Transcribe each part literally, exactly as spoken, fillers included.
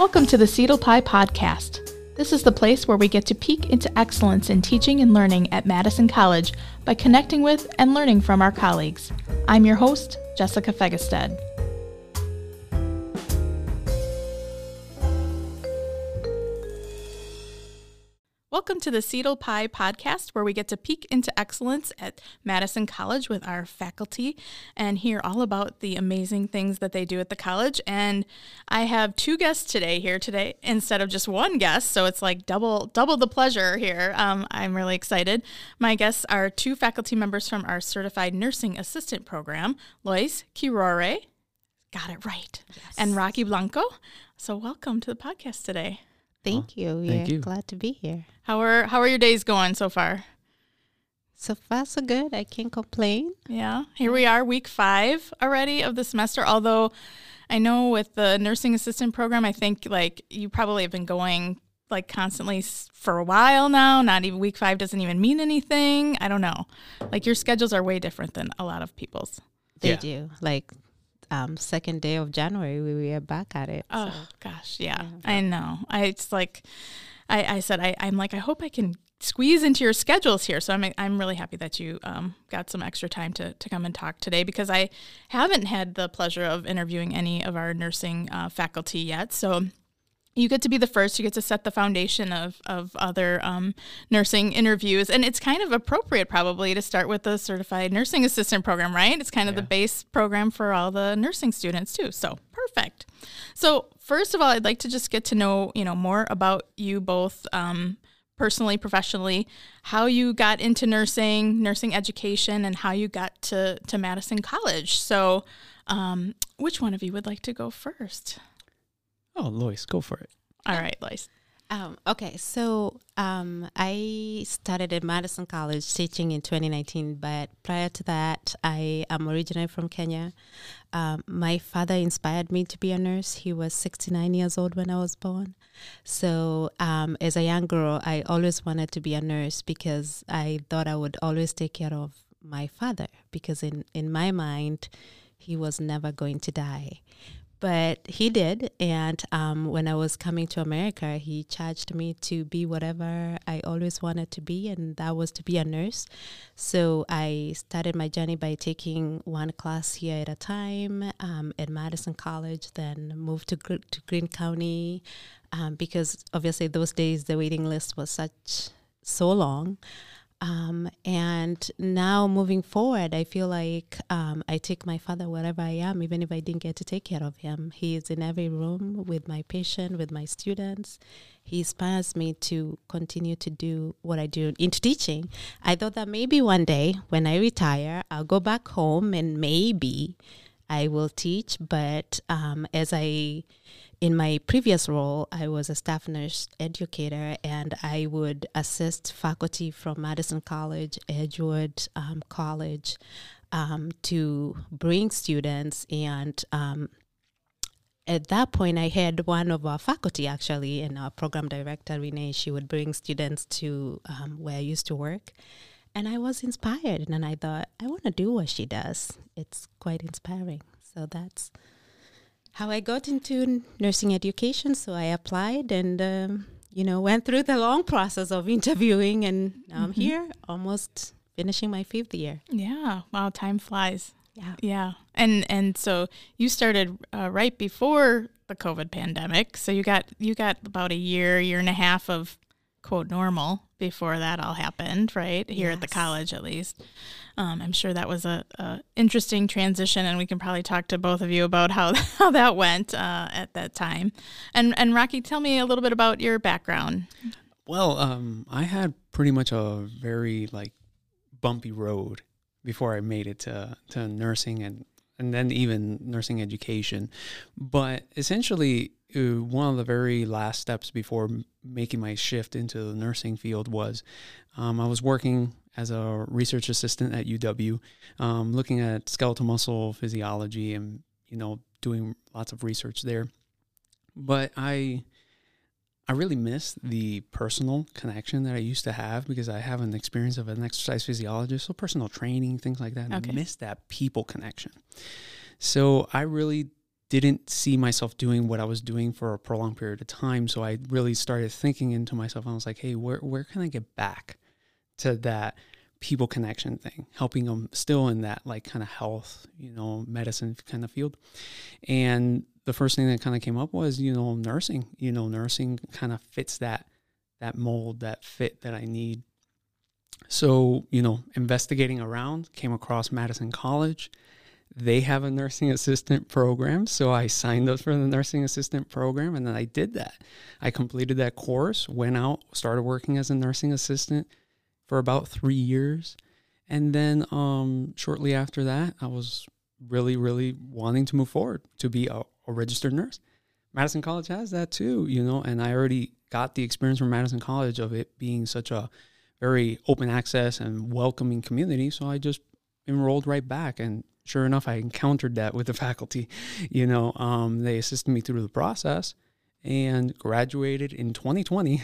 Welcome to the C E T L P I E podcast. This is the place where we get to peek into excellence in teaching and learning at Madison College by connecting with and learning from our colleagues. I'm your host, Jessica Fegestead. Welcome to the C E T L P I E podcast, where we get to peek into excellence at Madison College with our faculty and hear all about the amazing things that they do at the college. And I have two guests today here today instead of just one guest, so it's like double double the pleasure here. Um, I'm really excited. My guests are two faculty members from our Certified Nursing Assistant program, Loise Kirore, got it right, yes, and Rocky Blanco. So welcome to the podcast today. Thank you. We're Thank you. Glad to be here. How are how are your days going so far? So far, so good. I can't complain. Yeah. Here we are, week five already of the semester, although I know with the nursing assistant program, I think like you probably have been going like constantly for a while now. Not even week five doesn't even mean anything. I don't know. Like your schedules are way different than a lot of people's. They yeah. do. Like Um, second day of January, we were back at it. Oh, so. gosh. Yeah, yeah, I know. I, it's like I, I said, I, I'm like, I hope I can squeeze into your schedules here. So I'm I'm really happy that you um, got some extra time to, to come and talk today, because I haven't had the pleasure of interviewing any of our nursing uh, faculty yet. So you get to be the first. You get to set the foundation of, of other um, nursing interviews. And it's kind of appropriate probably to start with the Certified Nursing Assistant program, right? It's kind of yeah. the base program for all the nursing students too. So perfect. So first of all, I'd like to just get to know, you know, more about you both um, personally, professionally, how you got into nursing, nursing education, and how you got to, to Madison College. So um, which one of you would like to go first? Oh, Loise, go for it. All right, Loise. Um, okay, so um, I started at Madison College teaching in twenty nineteen, but prior to that, I am originally from Kenya. Um, my father inspired me to be a nurse. He was sixty-nine years old when I was born. So um, as a young girl, I always wanted to be a nurse because I thought I would always take care of my father, because in, in my mind, he was never going to die. But he did, and um, when I was coming to America, he charged me to be whatever I always wanted to be, and that was to be a nurse. So I started my journey by taking one class here at a time um, at Madison College, then moved to, Gr- to Green County, um, because obviously those days the waiting list was such so long. Um, and now moving forward, I feel like um, I take my father wherever I am, even if I didn't get to take care of him. He is in every room with my patient, with my students. He inspires me to continue to do what I do into teaching. I thought that maybe one day when I retire, I'll go back home and maybe I will teach. But um, as I... in my previous role, I was a staff nurse educator, and I would assist faculty from Madison College, Edgewood um, College, um, to bring students. And um, at that point, I had one of our faculty, actually, and our program director, Renee, she would bring students to um, where I used to work. And I was inspired, and I thought, I want to do what she does. It's quite inspiring. So that's how I got into nursing education. So I applied and, um, you know, went through the long process of interviewing, and now mm-hmm. I'm here almost finishing my fifth year. Yeah. Wow. Time flies. Yeah. Yeah. And, and so you started uh, right before the COVID pandemic. So you got, you got about a year, year and a half of quote normal before that all happened, right? Here yes. at the college, at least. Um, I'm sure that was a, a interesting transition, and we can probably talk to both of you about how, how that went uh, at that time. And and Rocky, tell me a little bit about your background. Well, um, I had pretty much a very like bumpy road before I made it to, to nursing and, and then even nursing education. But essentially, one of the very last steps before making my shift into the nursing field was um, I was working as a research assistant at U W, um, looking at skeletal muscle physiology and, you know, doing lots of research there. But I I really miss the personal connection that I used to have, because I have an experience of an exercise physiologist, so personal training, things like that. And okay. I miss that people connection. So I really didn't see myself doing what I was doing for a prolonged period of time. So I really started thinking into myself. I was like, hey, where, where can I get back to that people connection thing, helping them still in that like kind of health, you know, medicine kind of field. And the first thing that kind of came up was, you know, nursing, you know, nursing kind of fits that, that mold, that fit that I need. So, you know, investigating around, came across Madison College. They have a nursing assistant program. So I signed up for the nursing assistant program, and then I did that. I completed that course, went out, started working as a nursing assistant for about three years. And then um, shortly after that, I was really, really wanting to move forward to be a, a registered nurse. Madison College has that too, you know, and I already got the experience from Madison College of it being such a very open access and welcoming community. So I just enrolled right back, and sure enough, I encountered that with the faculty. You know, um, they assisted me through the process and graduated in twenty twenty,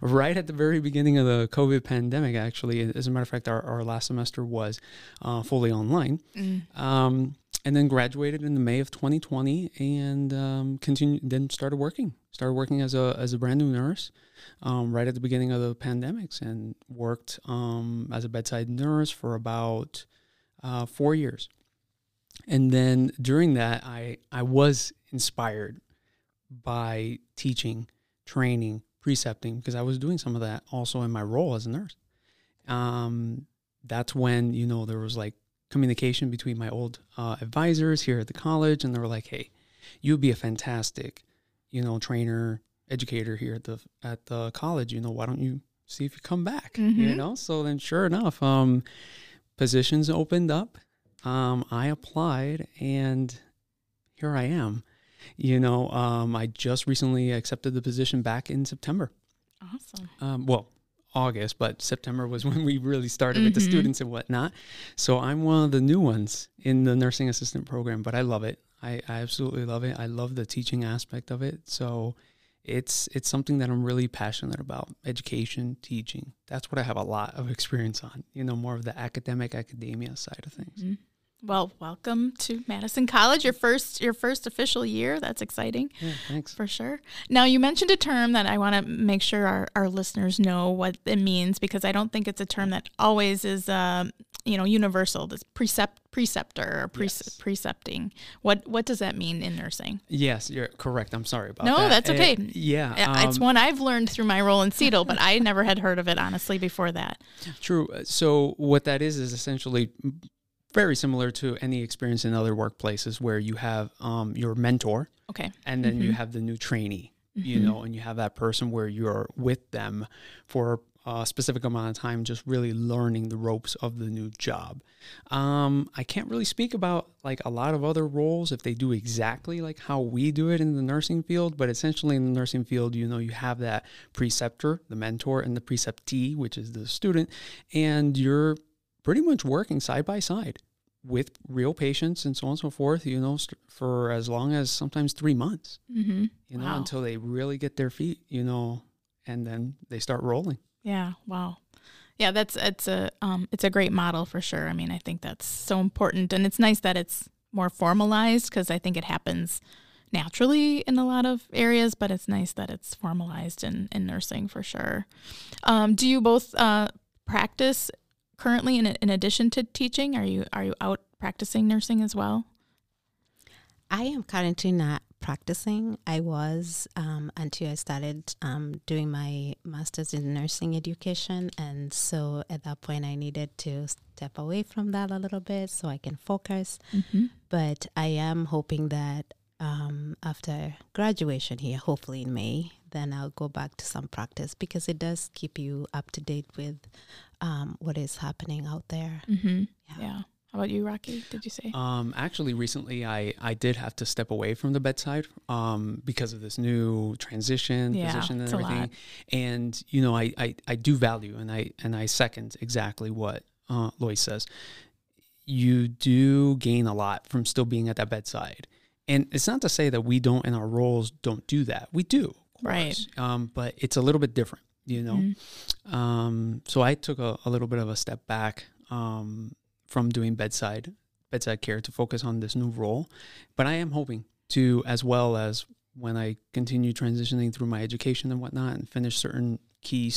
right at the very beginning of the COVID pandemic, actually. As a matter of fact, our, our last semester was uh, fully online. Mm. Um, and then graduated in the May of twenty twenty, and um, continued, then started working. Started working as a, as a brand new nurse um, right at the beginning of the pandemics, and worked um, as a bedside nurse for about... Uh, four years. And then during that, I, I was inspired by teaching, training, precepting, because I was doing some of that also in my role as a nurse. Um, that's when, you know, there was like communication between my old uh, advisors here at the college, and they were like, hey, you'd be a fantastic, you know, trainer, educator here at the, at the college. You know, why don't you see if you come back, mm-hmm. you know? So then sure enough, um, positions opened up. Um, I applied, and here I am. You know, um, I just recently accepted the position back in September. Awesome. Um, well, August, but September was when we really started mm-hmm. with the students and whatnot. So I'm one of the new ones in the nursing assistant program, but I love it. I, I absolutely love it. I love the teaching aspect of it. So it's it's something that I'm really passionate about. Education, teaching. That's what I have a lot of experience on, you know, more of the academic academia side of things. Mm-hmm. Well, welcome to Madison College, your first your first official year. That's exciting. Yeah, thanks. For sure. Now, you mentioned a term that I want to make sure our, our listeners know what it means, because I don't think it's a term that always is, uh, you know, universal, this precept, preceptor or pre- yes. precepting. What what does that mean in nursing? Yes, you're correct. I'm sorry about no, that. No, that's okay. It, yeah. It's um, one I've learned through my role in C E T L, but I never had heard of it, honestly, before that. True. So what that is is essentially... very similar to any experience in other workplaces where you have um, your mentor, okay, and then mm-hmm. you have the new trainee, mm-hmm. you know, and you have that person where you're with them for a specific amount of time, just really learning the ropes of the new job. Um, I can't really speak about like a lot of other roles if they do exactly like how we do it in the nursing field, but essentially in the nursing field, you know, you have that preceptor, the mentor, and the preceptee, which is the student, and you're pretty much working side by side with real patients and so on and so forth, you know, st- for as long as sometimes three months, mm-hmm. you know, wow. until they really get their feet, you know, and then they start rolling. Yeah. Wow. Yeah. That's, it's a, um, it's a great model for sure. I mean, I think that's so important, and it's nice that it's more formalized, because I think it happens naturally in a lot of areas, but it's nice that it's formalized in, in nursing for sure. Um, do you both, uh, practice currently, in, in addition to teaching? Are you are you out practicing nursing as well? I am currently not practicing. I was um, until I started um, doing my master's in nursing education, and so at that point I needed to step away from that a little bit so I can focus. Mm-hmm. But I am hoping that um, after graduation here, hopefully in May, then I'll go back to some practice, because it does keep you up to date with um, what is happening out there. Mm-hmm. Yeah. yeah. How about you, Rocky? Did you say? Um, actually, recently I, I did have to step away from the bedside um, because of this new transition, yeah, position and everything. And, you know, I, I, I do value, and I, and I second exactly what uh, Loise says. You do gain a lot from still being at that bedside. And it's not to say that we don't, in our roles, don't do that. We do. Right. Um, but it's a little bit different, you know? Mm-hmm. Um, so I took a, a little bit of a step back um, from doing bedside, bedside care to focus on this new role. But I am hoping to, as well as when I continue transitioning through my education and whatnot and finish certain key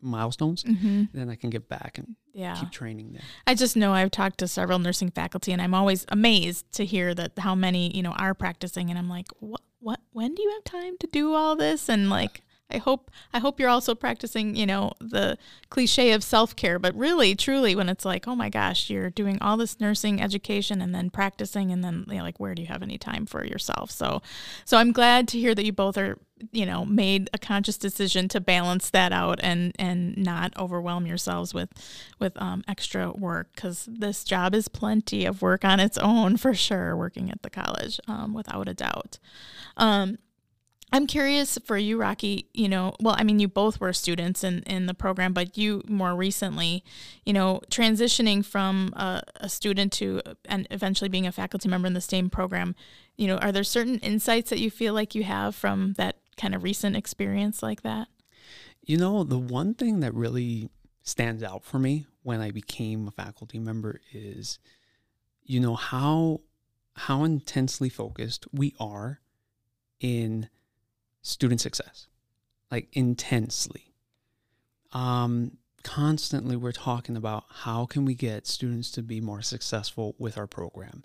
milestones, mm-hmm. then I can get back and yeah. keep training there. I just know I've talked to several nursing faculty, and I'm always amazed to hear that how many, you know, are practicing, and I'm like, what, what, when do you have time to do all this? And like, I hope, I hope you're also practicing, you know, the cliche of self-care, but really, truly, when it's like, oh my gosh, you're doing all this nursing education and then practicing, and then, you know, like, where do you have any time for yourself? So, so I'm glad to hear that you both are, you know, made a conscious decision to balance that out and, and not overwhelm yourselves with, with um, extra work, because this job is plenty of work on its own, for sure, working at the college, um, without a doubt. Um, I'm curious for you, Rocky, you know, well, I mean, you both were students in, in the program, but you more recently, you know, transitioning from a, a student to and eventually being a faculty member in the same program, you know, are there certain insights that you feel like you have from that kind of recent experience like that? You know, the one thing that really stands out for me when I became a faculty member is, you know, how, how intensely focused we are in student success, like intensely. Um, constantly we're talking about how can we get students to be more successful with our program?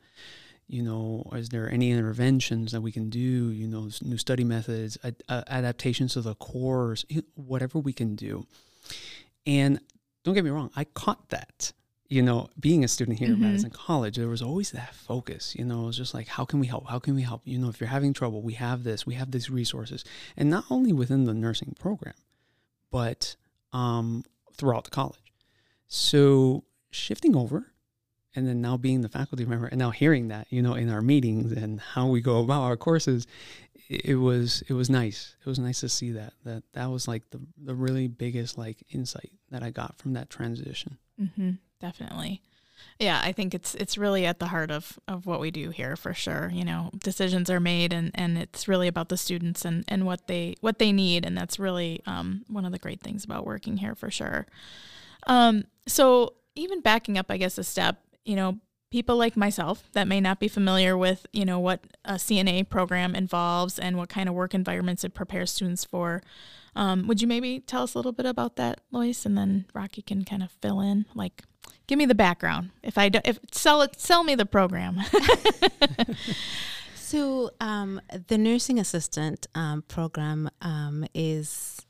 You know, is there any interventions that we can do? You know, new study methods, ad- uh, adaptations to the course, whatever we can do. And don't get me wrong, I caught that. You know, being a student here mm-hmm. at Madison College, there was always that focus, you know, it was just like, how can we help? How can we help? You know, if you're having trouble, we have this, we have these resources. And not only within the nursing program, but um, throughout the college. So shifting over and then now being the faculty member and now hearing that, you know, in our meetings and how we go about our courses, it was, it was nice. It was nice to see that, that that was like the, the really biggest like insight that I got from that transition. Mm-hmm. Definitely. Yeah, I think it's it's really at the heart of, of what we do here for sure. You know, decisions are made and, and it's really about the students and, and what they what they need. And that's really um, one of the great things about working here for sure. Um, so even backing up, I guess, a step, you know, people like myself that may not be familiar with, you know, what a C N A program involves and what kind of work environments it prepares students for. Um, would you maybe tell us a little bit about that, Loise? And then Rocky can kind of fill in, like, give me the background. If I do, if sell it, sell me the program. So um, the nursing assistant um, program um, is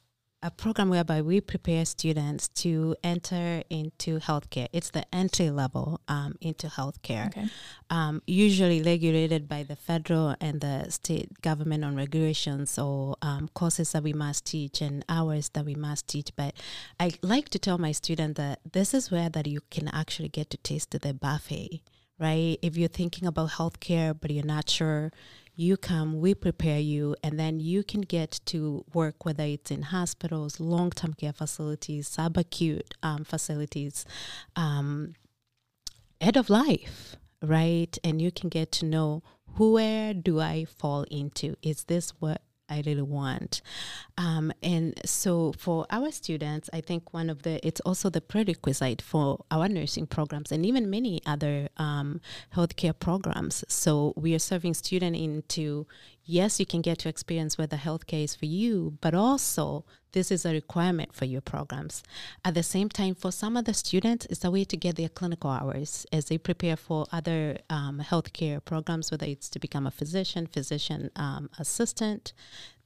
a program whereby we prepare students to enter into healthcare. It's the entry level um, into healthcare, okay. um, usually regulated by the federal and the state government on regulations or um, courses that we must teach and hours that we must teach. But I like to tell my students that this is where that you can actually get to taste the buffet, right? If you're thinking about healthcare but you're not sure, you come, we prepare you, and then you can get to work, whether it's in hospitals, long-term care facilities, subacute um, facilities, um, end of life, right? And you can get to know, where do I fall into? Is this what I really want? Um, and so for our students, I think one of the, it's also the prerequisite for our nursing programs and even many other um, healthcare programs. So we are serving students into, yes, you can get to experience whether healthcare is for you, but also this is a requirement for your programs. At the same time, for some of the students, it's a way to get their clinical hours as they prepare for other um, healthcare programs, whether it's to become a physician, physician um, assistant.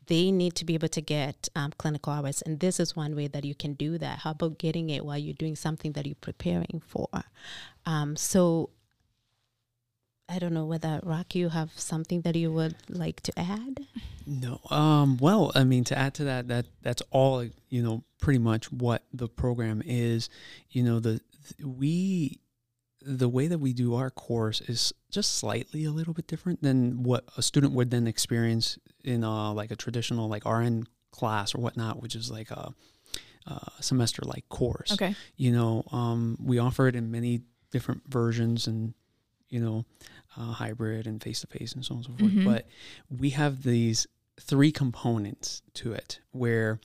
They need to be able to get um, clinical hours, and this is one way that you can do that. How about getting it while you're doing something that you're preparing for? Um, so I don't know whether, Rocky, you have something that you would like to add? No. Um, well, I mean, to add to that, that that's all, you know, pretty much what the program is. You know, the we the way that we do our course is just slightly a little bit different than what a student would then experience in a, like a traditional like R N class or whatnot, which is like a, a semester-like course. Okay. You know, um, we offer it in many different versions and, you know, uh, hybrid and face-to-face and so on and so forth. Mm-hmm. But we have these three components to it where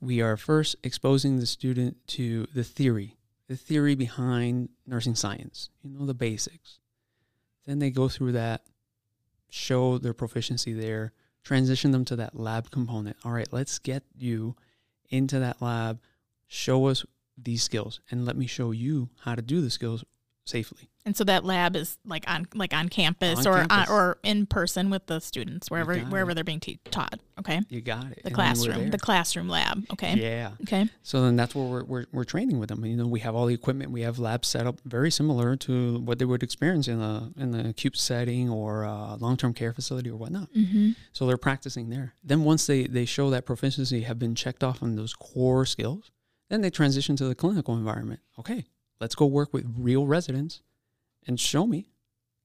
we are first exposing the student to the theory, the theory behind nursing science, you know, the basics. Then they go through that, show their proficiency there, transition them to that lab component. All right, let's get you into that lab, show us these skills, and let me show you how to do the skills safely. And so that lab is like on like on campus on or campus. On, or in person with the students wherever wherever it. they're being te- taught. Okay, you got it. The and classroom, the classroom lab. Okay, yeah. Okay. So then that's where we're, we're we're training with them. You know, we have all the equipment, we have lab set up very similar to what they would experience in a in the acute setting or a long term care facility or whatnot. Mm-hmm. So they're practicing there. Then once they they show that proficiency have been checked off on those core skills, then they transition to the clinical environment. Okay, let's go work with real residents. And show me,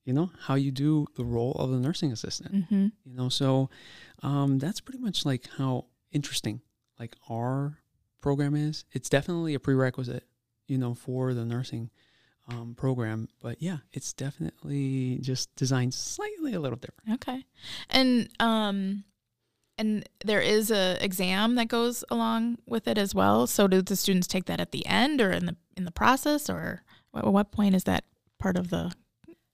you know, how you do the role of the nursing assistant. Mm-hmm. You know, so um, that's pretty much like how interesting like our program is. It's definitely a prerequisite, you know, for the nursing um, program. But yeah, it's definitely just designed slightly a little different. Okay, and um, and there is a exam that goes along with it as well. So do the students take that at the end or in the in the process, or what, what point is that? Part of the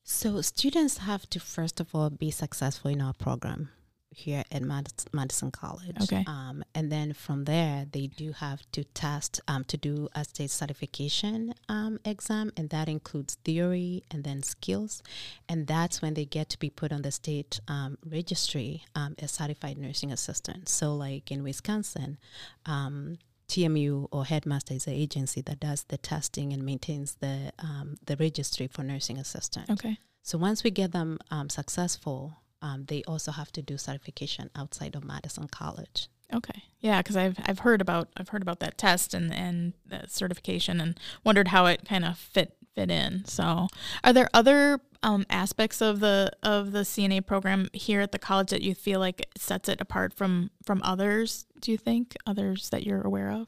so students have to first of all be successful in our program here at Madison College. Okay, um, and then from there they do have to test um, to do a state certification um, exam, and that includes theory and then skills, and that's when they get to be put on the state um, registry um, as certified nursing assistant. So like in Wisconsin. Um, T M U or Headmaster is an agency that does the testing and maintains the um, the registry for nursing assistants. Okay. So once we get them um, successful, um, they also have to do certification outside of Madison College. Okay. Yeah, because I've I've heard about I've heard about that test and and the certification and wondered how it kind of fit fit in. So are there other um, aspects of the of the C N A program here at the college that you feel like sets it apart from from others? Do you think others that you're aware of?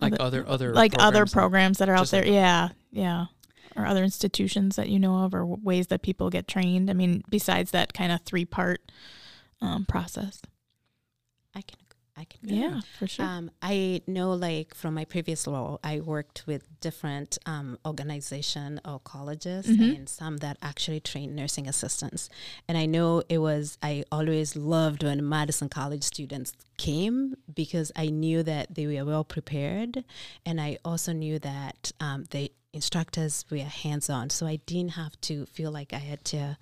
Like other other, other like programs other programs that, that are out there, like yeah, yeah, or other institutions that you know of, or w- ways that people get trained. I mean, besides that kind of three part um, process. I can. I can go. Yeah, for sure. Um, I know, like, from my previous role, I worked with different um, organizations or colleges, mm-hmm. and some that actually trained nursing assistants. And I know it was, I always loved when Madison College students came because I knew that they were well prepared. And I also knew that um, the instructors were hands-on. So I didn't have to feel like I had to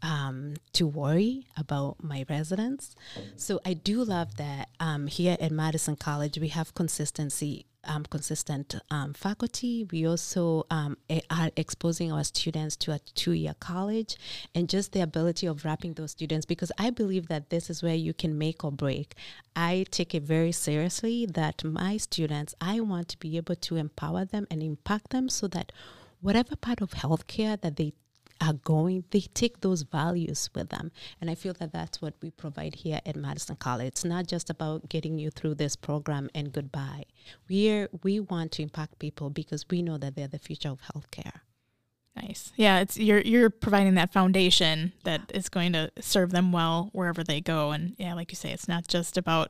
Um, to worry about my residents. So I do love that um, here at Madison College, we have consistency, um, consistent um, faculty. We also um, a- are exposing our students to a two-year college and just the ability of wrapping those students, because I believe that this is where you can make or break. I take it very seriously that my students, I want to be able to empower them and impact them so that whatever part of healthcare that they are going, they take those values with them. And I feel that that's what we provide here at Madison College. It's not just about getting you through this program and goodbye. We're, we want to impact people because we know that they're the future of healthcare. Nice. Yeah, it's you're you're providing that foundation that yeah. is going to serve them well wherever they go. And yeah, like you say, it's not just about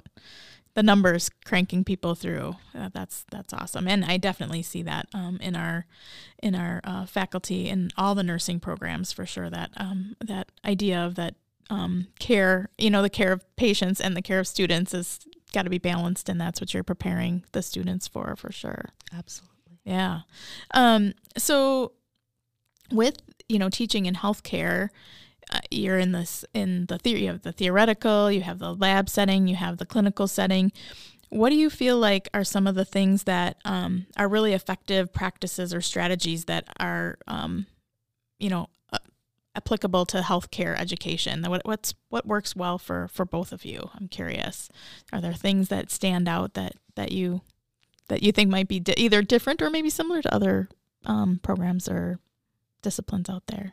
the numbers cranking people through. Uh, that's that's awesome, and I definitely see that um, in our in our uh, faculty and all the nursing programs for sure. That um, that idea of that um, care, you know, the care of patients and the care of students has got to be balanced, and that's what you're preparing the students for for sure. Absolutely. Yeah. Um, so, with you know, teaching in healthcare. Uh, you're in this in the theory of the theoretical, you have the lab setting, you have the clinical setting. What do you feel like are some of the things that um, are really effective practices or strategies that are, um, you know, uh, applicable to healthcare education? What what's what works well for, for both of you? I'm curious. Are there things that stand out that that you that you think might be di- either different or maybe similar to other um, programs or disciplines out there?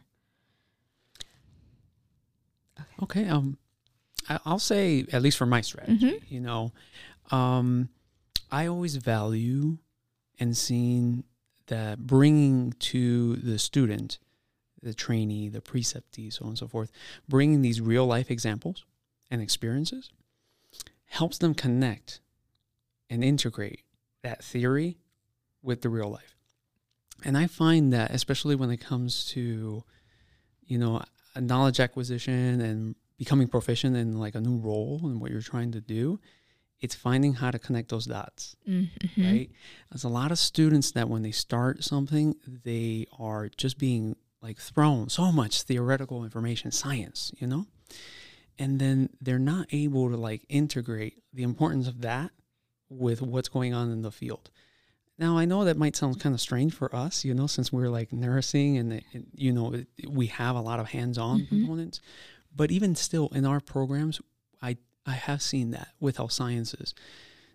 Okay, um, I, I'll say, at least for my strategy, mm-hmm. you know, um, I always value and seen that bringing to the student, the trainee, the preceptee, so on and so forth, bringing these real life examples and experiences helps them connect and integrate that theory with the real life. And I find that, especially when it comes to, you know, knowledge acquisition and becoming proficient in like a new role and what you're trying to do, it's finding how to connect those dots, mm-hmm. right? There's a lot of students that when they start something, they are just being like thrown so much theoretical information, science, you know? And then they're not able to like integrate the importance of that with what's going on in the field. Now, I know that might sound kind of strange for us, you know, since we're like nursing and, and you know, it, we have a lot of hands-on mm-hmm. components. But even still in our programs, I, I have seen that with health sciences.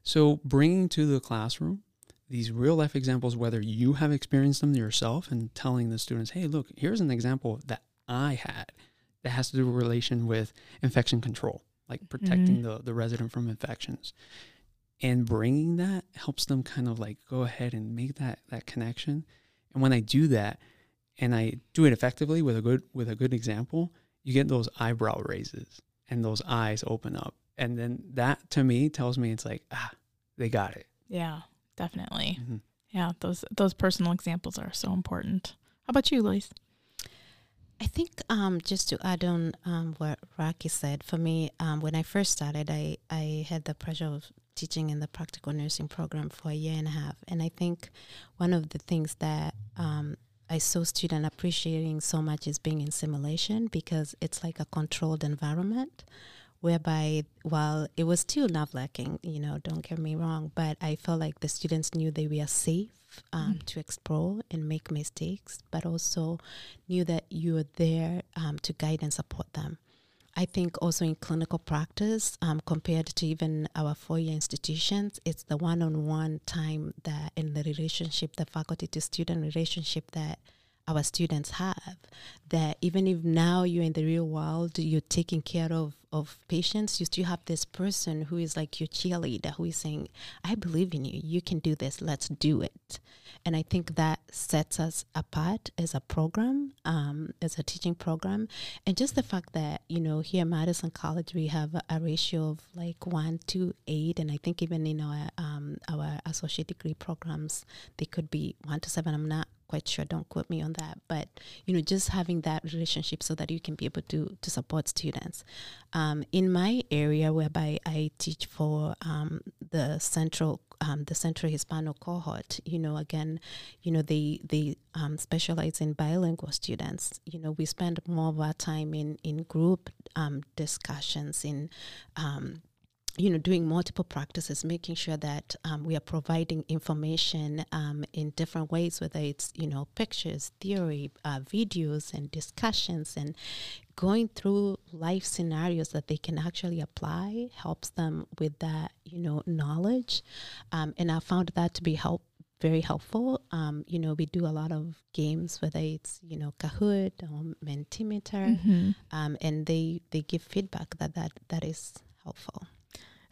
So bringing to the classroom these real-life examples, whether you have experienced them yourself and telling the students, hey, look, here's an example that I had that has to do with relation with infection control, like protecting mm-hmm. the, the resident from infections. And bringing that helps them kind of like go ahead and make that that connection. And when I do that, and I do it effectively with a good with a good example, you get those eyebrow raises and those eyes open up. And then that to me tells me it's like, ah, they got it. Yeah, definitely. Mm-hmm. Yeah, those those personal examples are so important. How about you, Loise? I think um, just to add on um, what Rocky said, for me, um, when I first started, I, I had the pressure of teaching in the practical nursing program for a year and a half. And I think one of the things that um, I saw students appreciating so much is being in simulation, because it's like a controlled environment whereby, while it was still nerve-wracking, you know, don't get me wrong, but I felt like the students knew they were safe. Um, mm. to explore and make mistakes, but also knew that you were there um, to guide and support them. I think also in clinical practice, um, compared to even our four-year institutions, it's the one-on-one time that in the relationship, the faculty-to-student relationship that our students have, that even if now you're in the real world, you're taking care of, of patients, you still have this person who is like your cheerleader, who is saying, I believe in you, you can do this, let's do it. And I think that sets us apart as a program, um, as a teaching program. And just the fact that, you know, here at Madison College, we have a, a ratio of like one to eight. And I think even in our, um, our associate degree programs, they could be one to seven. I'm not quite sure, don't quote me on that, but you know, just having that relationship so that you can be able to to support students. Um, in my area, whereby I teach for um, the central um, the Centro Hispano cohort, you know, again, you know, they they um, specialize in bilingual students. You know, we spend more of our time in in group um, discussions in. Um, you know, doing multiple practices, making sure that um, we are providing information um, in different ways, whether it's, you know, pictures, theory, uh, videos, and discussions, and going through life scenarios that they can actually apply helps them with that, you know, knowledge. Um, and I found that to be helpful. Very helpful. Um, you know, we do a lot of games, whether it's, you know, Kahoot or Mentimeter, mm-hmm. um, and they, they give feedback that, that that is helpful.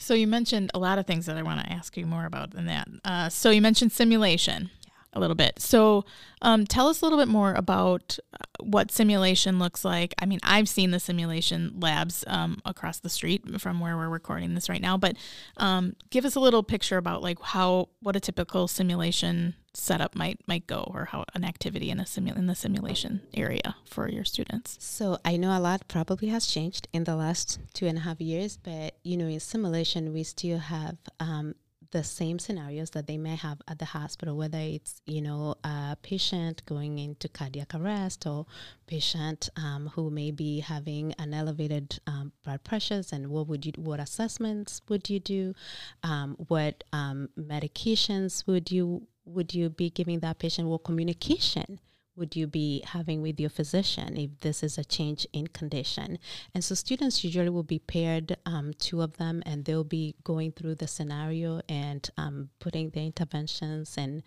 So you mentioned a lot of things that I want to ask you more about than that. Uh, so you mentioned simulation yeah. a little bit. So um, tell us a little bit more about what simulation looks like. I mean, I've seen the simulation labs um, across the street from where we're recording this right now, but um, give us a little picture about like how, what a typical simulation setup might might go, or how an activity in a simu- in the simulation area for your students. So I know a lot probably has changed in the last two and a half years, but you know, in simulation we still have um, the same scenarios that they may have at the hospital, whether it's, you know, a patient going into cardiac arrest, or patient um, who may be having an elevated um, blood pressures, and what would you, what assessments would you do, um, what um, medications would you would you be giving that patient, what communication would you be having with your physician if this is a change in condition? And so students usually will be paired, um, two of them, and they'll be going through the scenario and um, putting the interventions and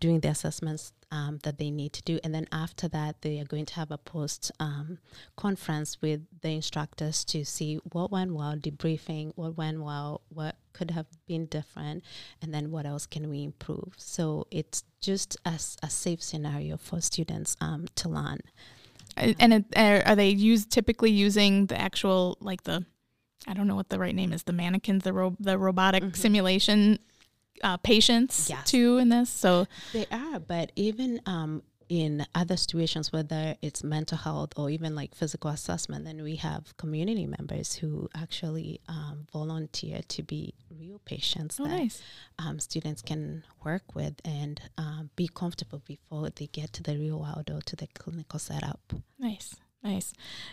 doing the assessments Um, that they need to do. And then after that, they are going to have a post um, conference with the instructors to see what went well, debriefing, what went well, what could have been different, and then what else can we improve. So it's just a, a safe scenario for students um, to learn. And are they used typically using the actual, like the, I don't know what the right name is, the mannequins, the, ro- the robotic mm-hmm. simulation Uh, patients yes. too in this, so they are. But even um, in other situations, whether it's mental health or even like physical assessment, then we have community members who actually um, volunteer to be real patients oh, that nice. um, students can work with and um, be comfortable before they get to the real world or to the clinical setup. Nice. Nice.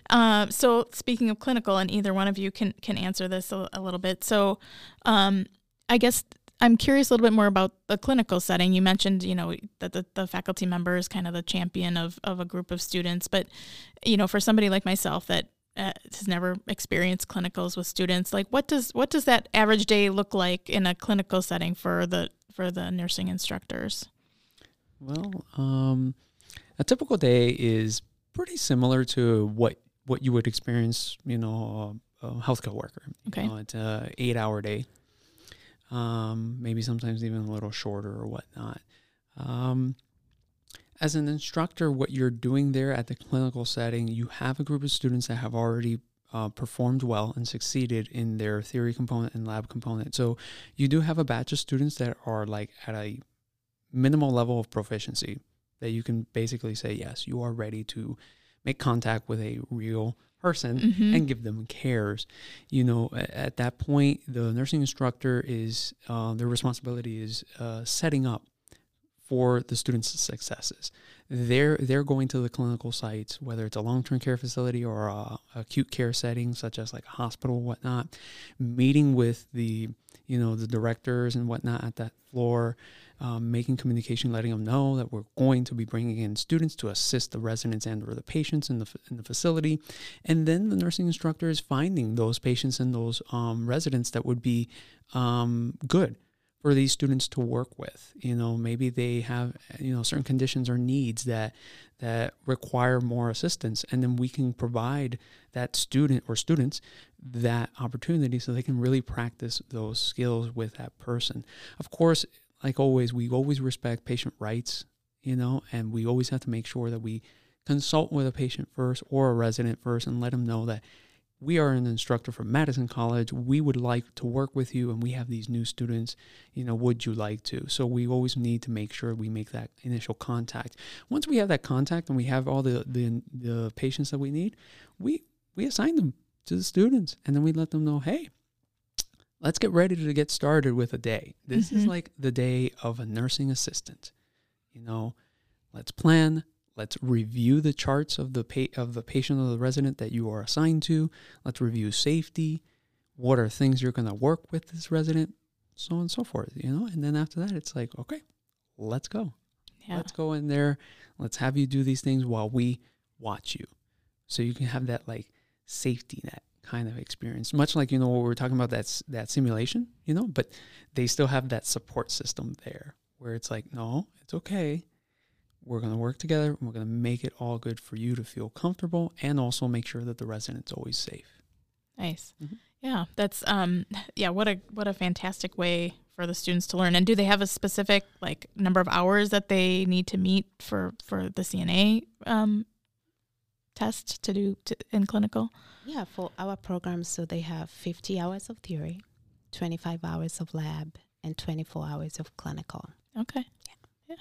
Um, so speaking of clinical, and either one of you can, can answer this a, a little bit. So um, I guess I'm curious a little bit more about the clinical setting. You mentioned, you know, that the, the faculty member is kind of the champion of, of a group of students. But, you know, for somebody like myself that uh, has never experienced clinicals with students, like what does what does that average day look like in a clinical setting for the for the nursing instructors? Well, um, a typical day is pretty similar to what what you would experience, you know, a, a healthcare worker. Okay, you know, it's an eight-hour day. Um, maybe sometimes even a little shorter or whatnot. Um, as an instructor, what you're doing there at the clinical setting, you have a group of students that have already uh, performed well and succeeded in their theory component and lab component. So you do have a batch of students that are like at a minimal level of proficiency that you can basically say, yes, you are ready to make contact with a real person mm-hmm. and give them cares. You know, at, at that point, the nursing instructor is, uh, their responsibility is uh, setting up for the students' successes. They're, they're going to the clinical sites, whether it's a long-term care facility or a acute care setting, such as like a hospital, whatnot, meeting with the, you know, the directors and whatnot at that floor, um, making communication, letting them know that we're going to be bringing in students to assist the residents and or the patients in the, in the facility. And then the nursing instructor is finding those patients and those um, residents that would be um, good for these students to work with. You know, maybe they have, you know, certain conditions or needs that that require more assistance, and then we can provide that student or students that opportunity so they can really practice those skills with that person. Of course, like always, we always respect patient rights, you know, and we always have to make sure that we consult with a patient first or a resident first and let them know that we are an instructor from Madison College. We would like to work with you, and we have these new students. You know, would you like to? So we always need to make sure we make that initial contact. Once we have that contact and we have all the the, the patients that we need, we we assign them to the students, and then we let them know, hey, let's get ready to get started with a day. This mm-hmm. is like the day of a nursing assistant. You know, let's plan. Let's review the charts of the pa- of the patient or the resident that you are assigned to. Let's review safety. What are things you're going to work with this resident? So on and so forth, you know? And then after that, it's like, okay, let's go. Yeah. Let's go in there. Let's have you do these things while we watch you. So you can have that like safety net kind of experience, much like, you know, what we were talking about, that's that simulation, you know, but they still have that support system there where it's like, no, it's okay. We're going to work together, and we're going to make it all good for you to feel comfortable and also make sure that the resident's always safe. Nice. Mm-hmm. Yeah, that's, um, yeah, what a what a fantastic way for the students to learn. And do they have a specific, like, number of hours that they need to meet for, for the C N A um, test to do to, in clinical? Yeah, for our program, so they have fifty hours of theory, twenty-five hours of lab, and twenty-four hours of clinical. Okay. Yeah. Yeah.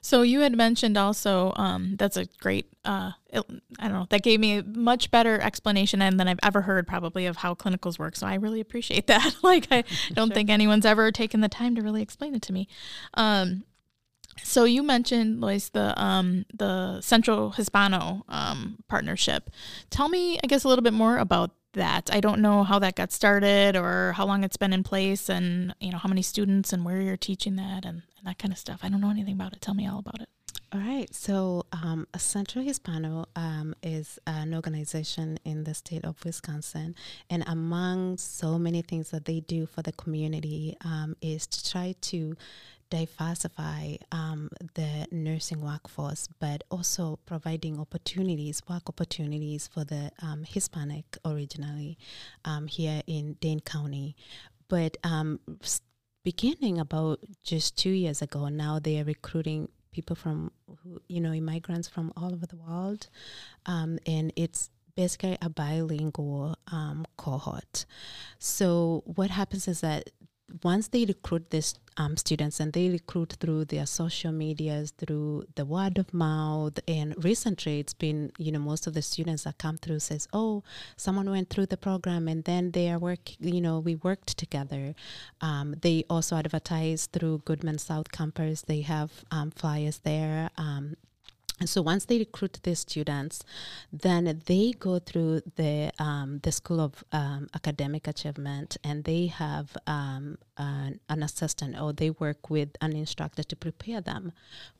So you had mentioned also, um, that's a great, uh, it, I don't know, that gave me a much better explanation than I've ever heard probably of how clinicals work. So I really appreciate that. Like, I don't sure. think anyone's ever taken the time to really explain it to me. Um, so you mentioned, Loise, the, um, the Centro Hispano um, partnership. Tell me, I guess, a little bit more about that. I don't know how that got started or how long it's been in place and, you know, how many students and where you're teaching that and, and that kind of stuff. I don't know anything about it. Tell me all about it. All right. So um, Centro Hispano um, is an organization in the state of Wisconsin. And among so many things that they do for the community um, is to try to diversify um, the nursing workforce, but also providing opportunities, work opportunities for the um, Hispanic originally um, here in Dane County. But um, beginning about just two years ago, now they are recruiting people from, who, you know, immigrants from all over the world. Um, and it's basically a bilingual um, cohort. So what happens is that once they recruit these um, students, and they recruit through their social medias, through the word of mouth, and recently it's been, you know, most of the students that come through says, oh, someone went through the program and then they are work, you know, we worked together. Um, they also advertise through Goodman South campus. They have um, flyers there. Um, And so once they recruit these students, then they go through the um, the School of um, Academic Achievement, and they have um, an, an assistant, or they work with an instructor to prepare them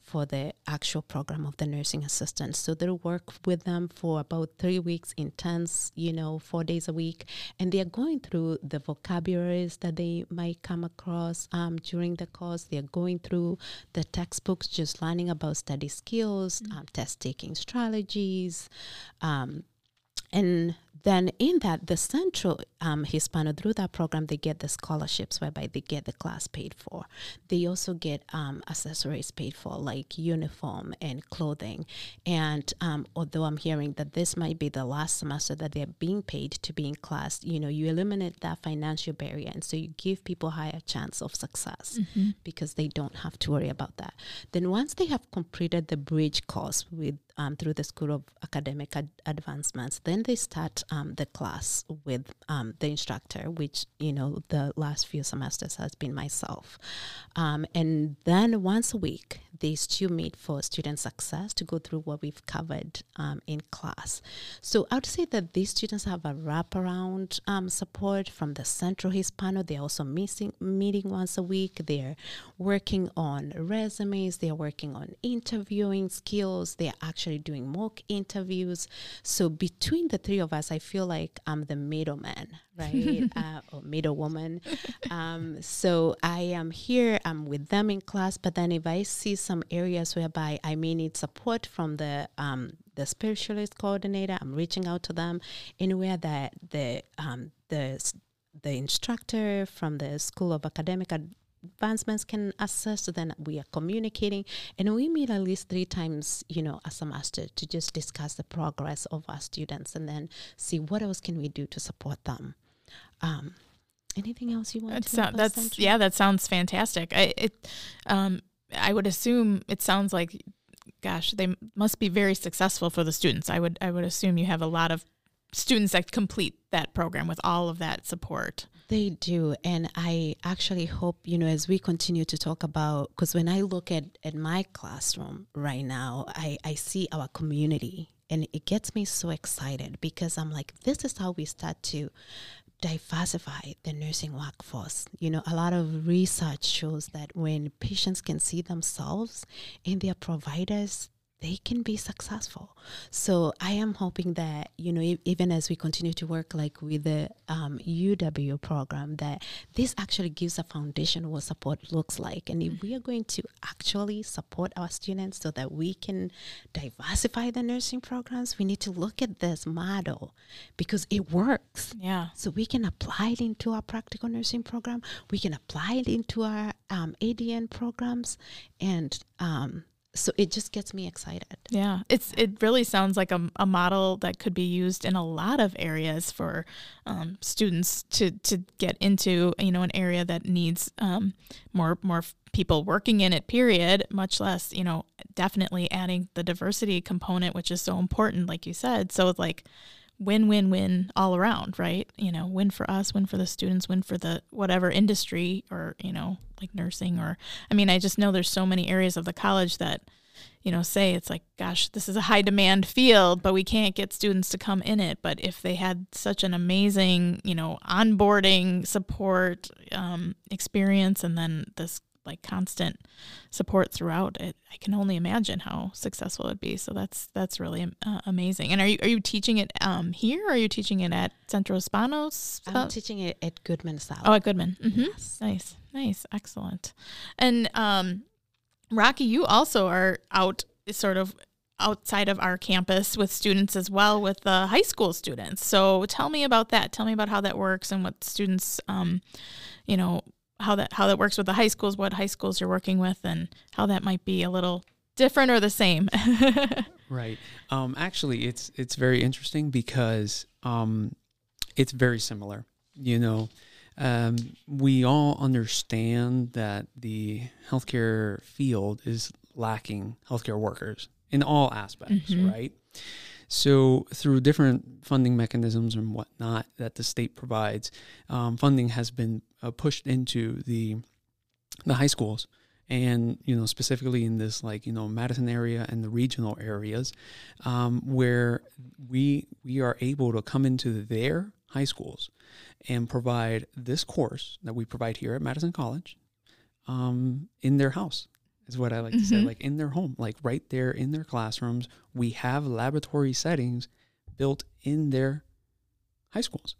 for the actual program of the nursing assistant. So they'll work with them for about three weeks, intense, you know, four days a week. And they're going through the vocabularies that they might come across um, during the course. They're going through the textbooks, just learning about study skills, mm-hmm. um, test-taking strategies, um, and then in that, the Centro um, Hispano, through that program, they get the scholarships whereby they get the class paid for. They also get um, accessories paid for, like uniform and clothing. And um, although I'm hearing that this might be the last semester that they're being paid to be in class, you know, you eliminate that financial barrier. And so you give people higher chance of success mm-hmm. because they don't have to worry about that. Then once they have completed the bridge course with um, through the School of Academic ad- Advancements, then they start Um, the class with um, the instructor, which, you know, the last few semesters has been myself. Um, and then once a week, they still meet for student success to go through what we've covered um, in class. So I would say that these students have a wraparound um, support from the Centro Hispano. They're also missing, meeting once a week. They're working on resumes. They're working on interviewing skills. They're actually doing mock interviews. So between the three of us, I I feel like I'm the middleman, right? uh, or middlewoman. Um, so I am here, I'm with them in class, but then if I see some areas whereby I may need support from the um, the specialist coordinator, I'm reaching out to them. Anywhere that the um, the the instructor from the School of Academic Ad- Advancements can assist, so then we are communicating, and we meet at least three times, you know, as a semester to just discuss the progress of our students and then see what else can we do to support them. Um, anything else you want that to so, that's Central? Yeah, that sounds fantastic. I it, um, I would assume it sounds like, gosh, they must be very successful for the students. I would I would assume you have a lot of students that complete that program with all of that support. They do. And I actually hope, you know, as we continue to talk about, because when I look at, at my classroom right now, I, I see our community, and it gets me so excited because I'm like, this is how we start to diversify the nursing workforce. You know, a lot of research shows that when patients can see themselves in their providers, they can be successful. So I am hoping that, you know, e- even as we continue to work like with the um, U W program, that this actually gives a foundation of what support looks like. And if we are going to actually support our students so that we can diversify the nursing programs, we need to look at this model because it works. Yeah. So we can apply it into our practical nursing program. We can apply it into our um, A D N programs, and um so it just gets me excited. Yeah, it's it really sounds like a, a model that could be used in a lot of areas for um, students to, to get into, you know, an area that needs um, more more people working in it, period, much less, you know, definitely adding the diversity component, which is so important, like you said. So it's like win, win, win all around, right? You know, win for us, win for the students, win for the whatever industry or, you know, like nursing or, I mean, I just know there's so many areas of the college that, you know, say it's like, gosh, this is a high demand field, but we can't get students to come in it. But if they had such an amazing, you know, onboarding support um, experience and then this like constant support throughout it, I can only imagine how successful it would be. So that's that's really uh, amazing. And are you are you teaching it um, here? Or are you teaching it at Centro Hispano? I'm teaching it at Goodman South. Oh, at Goodman. Mm-hmm. Yes. Nice, nice, excellent. And um, Rocky, you also are out sort of outside of our campus with students as well, with the high school students. So tell me about that. Tell me about how that works and what students, um, you know, how that how that works with the high schools, what high schools you're working with, and how that might be a little different or the same. Right. Um, actually, it's it's very interesting because um, it's very similar. You know, Um, we all understand that the healthcare field is lacking healthcare workers in all aspects, mm-hmm. right? So through different funding mechanisms and whatnot that the state provides, um, funding has been uh, pushed into the the high schools. And, you know, specifically in this, like, you know, Madison area and the regional areas, um, where we we are able to come into their high schools and provide this course that we provide here at Madison College um, in their house, is what I like mm-hmm. to say, like in their home, like right there in their classrooms. We have laboratory settings built in their high schools,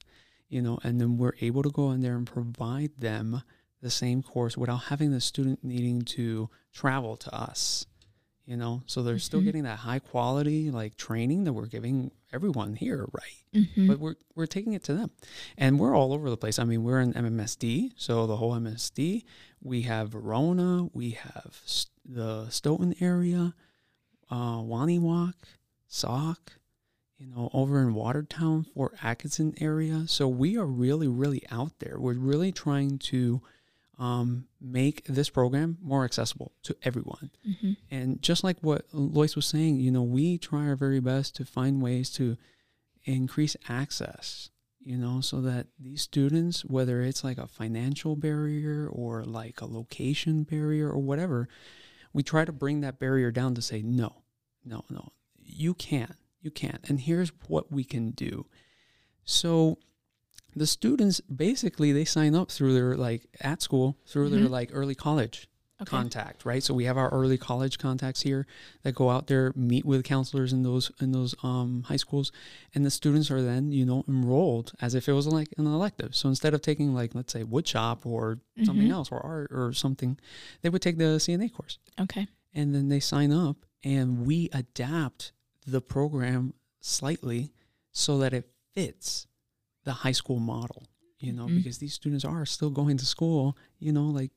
you know, and then we're able to go in there and provide them the same course without having the student needing to travel to us, you know, so they're mm-hmm. still getting that high quality, like, training that we're giving everyone here, right? Mm-hmm. But we're, we're taking it to them, and we're all over the place. I mean, we're in M M S D, so the whole M M S D, we have Verona, we have st- the Stoughton area, uh, Waniwok, Sauk, you know, over in Watertown, Fort Atkinson area. So we are really, really out there. We're really trying to Um, make this program more accessible to everyone. Mm-hmm. And just like what Loise was saying, you know, we try our very best to find ways to increase access, you know, so that these students, whether it's like a financial barrier or like a location barrier or whatever, we try to bring that barrier down to say, no, no, no, you can't, you can't. And here's what we can do. So the students, basically, they sign up through their, like, at school, through mm-hmm. their, like, early college okay. contact, right? So we have our early college contacts here that go out there, meet with counselors in those in those um, high schools, and the students are then, you know, enrolled as if it was, like, an elective. So instead of taking, like, let's say, woodshop or mm-hmm. something else or art or something, they would take the C N A course. Okay. And then they sign up, and we adapt the program slightly so that it fits the high school model, you know, mm-hmm. because these students are still going to school, you know, like,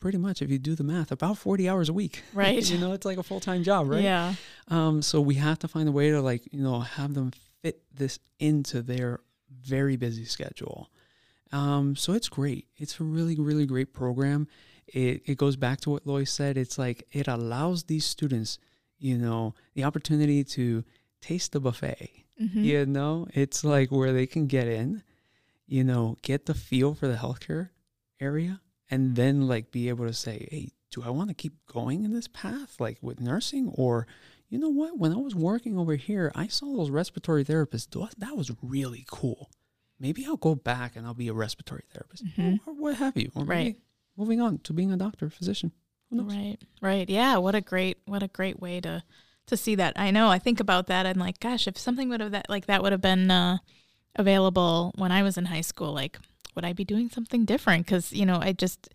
pretty much, if you do the math, about forty hours a week, right? You know, it's like a full-time job, right? Yeah. Um, so we have to find a way to, like, you know, have them fit this into their very busy schedule. Um, so it's great. It's a really, really great program. It, it goes back to what Loise said. It's like, it allows these students, you know, the opportunity to taste the buffet. Mm-hmm. You know, it's like where they can get in, you know, get the feel for the healthcare area, and then, like, be able to say, hey, do I want to keep going in this path, like, with nursing? Or, you know what, when I was working over here, I saw those respiratory therapists. That was really cool. Maybe I'll go back and I'll be a respiratory therapist mm-hmm. or what have you. Or right. Moving on to being a doctor, physician. Who knows? Right. Right. Yeah. What a great, what a great way to. To see that. I know, I think about that. I'm like, gosh, if something would have that, like that would have been uh, available when I was in high school, like, would I be doing something different? Because, you know, I just,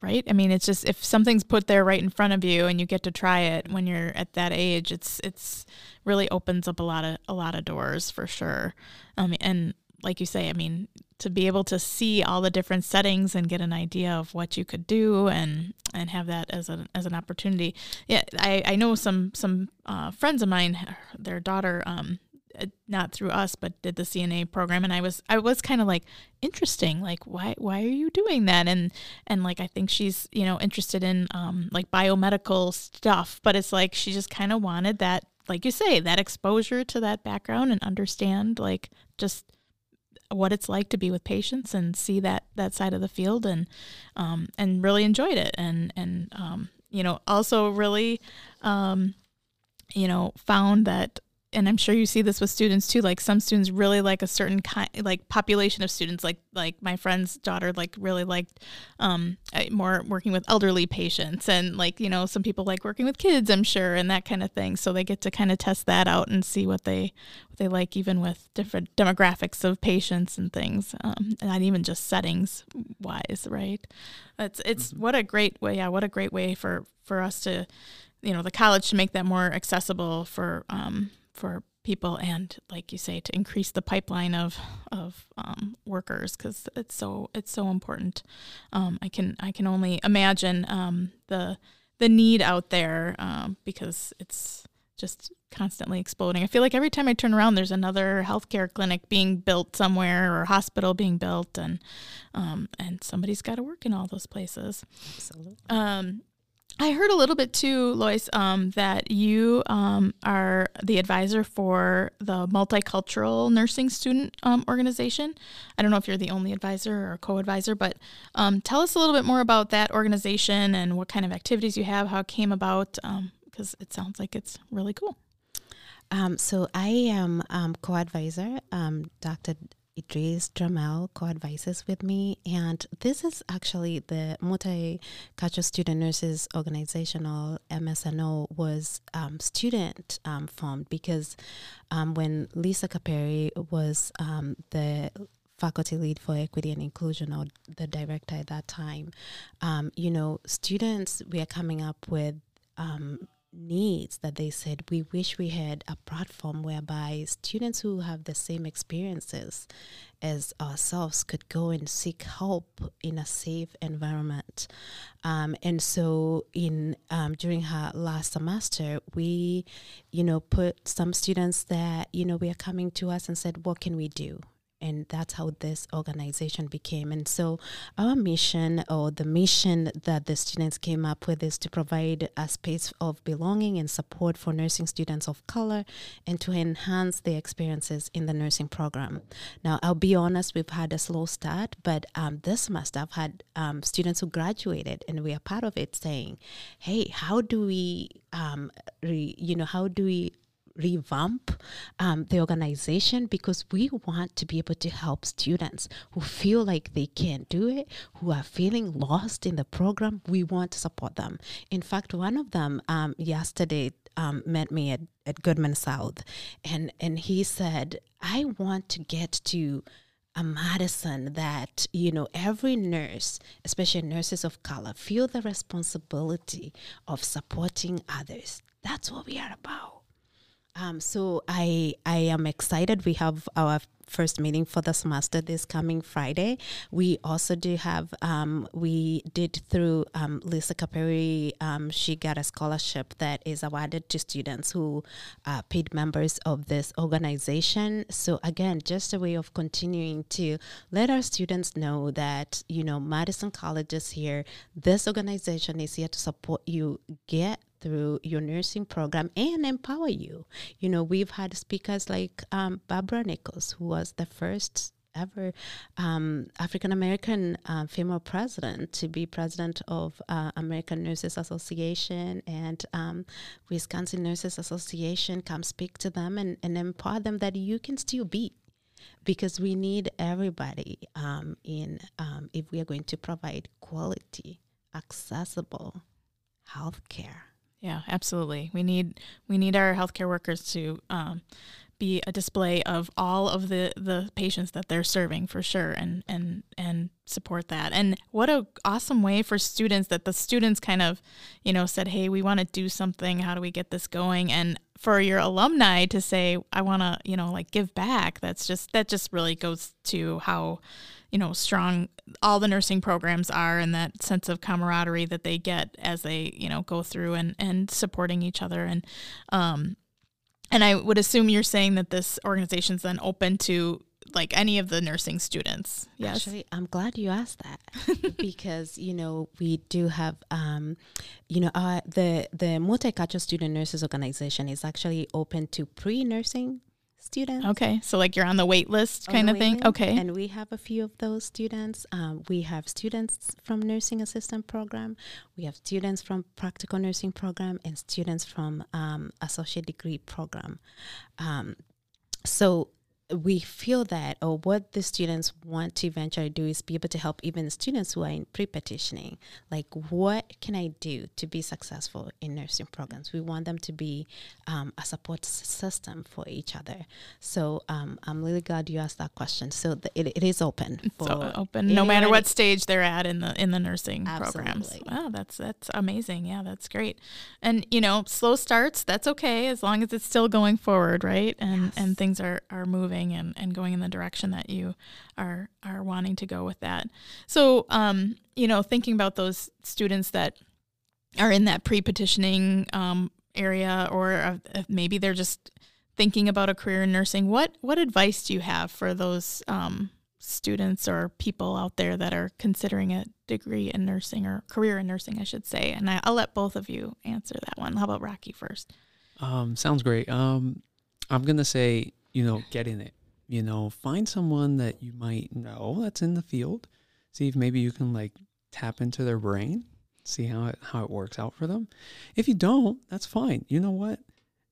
right? I mean, it's just, if something's put there right in front of you and you get to try it when you're at that age, it's, it's really opens up a lot of, a lot of doors for sure. Um, and like you say, I mean, to be able to see all the different settings and get an idea of what you could do and, and have that as an, as an opportunity. Yeah. I, I know some, some, uh, friends of mine, their daughter, um, not through us, but did the C N A program. And I was, I was kind of like, interesting, like, why, why are you doing that? And, and like, I think she's, you know, interested in, um, like, biomedical stuff, but it's like, she just kind of wanted that, like you say, that exposure to that background and understand, like, just what it's like to be with patients and see that, that side of the field, and, um, and really enjoyed it. And, and, um, you know, also really, um, you know, found that, and I'm sure you see this with students too, like, some students really like a certain kind, like, population of students, like, like my friend's daughter, like, really liked, um, more working with elderly patients, and, like, you know, some people like working with kids, I'm sure, and that kind of thing. So they get to kind of test that out and see what they, what they like, even with different demographics of patients and things, um, and not even just settings wise. Right. It's, it's mm-hmm. what a great way. Yeah. What a great way for, for us to, you know, the college to make that more accessible for, um, for people, and, like you say, to increase the pipeline of of um, workers, because it's so it's so important. Um, I can I can only imagine um, the the need out there, um, because it's just constantly exploding. I feel like every time I turn around, there's another healthcare clinic being built somewhere or a hospital being built, and um, and somebody's got to work in all those places. Absolutely. Um, I heard a little bit too, Loise, um, that you um, are the advisor for the Multicultural Nursing Student um, Organization. I don't know if you're the only advisor or co-advisor, but um, tell us a little bit more about that organization and what kind of activities you have, how it came about, because um, it sounds like it's really cool. Um, so I am um, co-advisor. Um, Doctor Dre Dramel co-advises with me, and this is actually the Multicultural Student Nurses Organizational M S N O was um, student um, formed because um, when Lisa Caperi was um, the faculty lead for equity and inclusion, or the director at that time, um, you know, students, we are coming up with um, needs that they said, we wish we had a platform whereby students who have the same experiences as ourselves could go and seek help in a safe environment. Um, and so in um, during her last semester, we, you know, put some students that, you know, we are coming to us and said, what can we do? And that's how this organization became. And so our mission, or the mission that the students came up with, is to provide a space of belonging and support for nursing students of color and to enhance their experiences in the nursing program. Now, I'll be honest, we've had a slow start, but um, this semester I've had um, students who graduated, and we are part of it, saying, hey, how do we, um, re, you know, how do we, revamp um, the organization, because we want to be able to help students who feel like they can't do it, who are feeling lost in the program. We want to support them. In fact, one of them um, yesterday um, met me at, at Goodman South, and, and he said, I want to get to a Madison that, you know, every nurse, especially nurses of color, feel the responsibility of supporting others. That's what we are about. Um, so I I am excited. We have our first meeting for the semester this coming Friday. We also do have, um, we did through um, Lisa Caperi, um, she got a scholarship that is awarded to students who are paid members of this organization. So again, just a way of continuing to let our students know that, you know, Madison College is here. This organization is here to support you get through your nursing program and empower you. You know, we've had speakers like um, Barbara Nichols, who was the first ever um, African-American uh, female president to be president of uh, American Nurses Association and um, Wisconsin Nurses Association. Come speak to them and, and empower them that you can still be, because we need everybody um, in um, if we are going to provide quality, accessible healthcare. Yeah, absolutely. We need we need our healthcare workers to um, be a display of all of the, the patients that they're serving, for sure, and and and support that. And what a awesome way for students that the students kind of, you know, said, hey, we want to do something. How do we get this going? And for your alumni to say, I want to, you know, like give back. That's just that just really goes to how, you know, strong all the nursing programs are, and that sense of camaraderie that they get as they, you know, go through and, and supporting each other. And, um, and I would assume you're saying that this organization's then open to like any of the nursing students. Yes. Actually, I'm glad you asked that because, you know, we do have, um, you know, our, the, the Multicultural Student Nurses Organization is actually open to pre-nursing students. Okay, so like you're on the wait list kind of thing. Okay, and we have a few of those students. Um, we have students from nursing assistant program, we have students from practical nursing program, and students from um, associate degree program. Um, so we feel that, or what the students want to eventually do, is be able to help even students who are in pre-petitioning. Like, what can I do to be successful in nursing programs? We want them to be um, a support system for each other. So um, I'm really glad you asked that question. So the, it, it is open. It's for open, no matter what stage they're at in the in the nursing Absolutely. Programs. Wow, that's that's amazing. Yeah, that's great. And you know, slow starts, that's okay as long as it's still going forward, right? And yes. and things are are moving. And, and going in the direction that you are are wanting to go with that. So, um, you know, thinking about those students that are in that pre-petitioning um, area, or maybe they're just thinking about a career in nursing, what what advice do you have for those um, students or people out there that are considering a degree in nursing or career in nursing, I should say? And I, I'll let both of you answer that one. How about Rocky first? Um, sounds great. Um, I'm going to say, you know, get in it. You know, find someone that you might know that's in the field. See if maybe you can like tap into their brain, see how it, how it works out for them. If you don't, that's fine. You know what?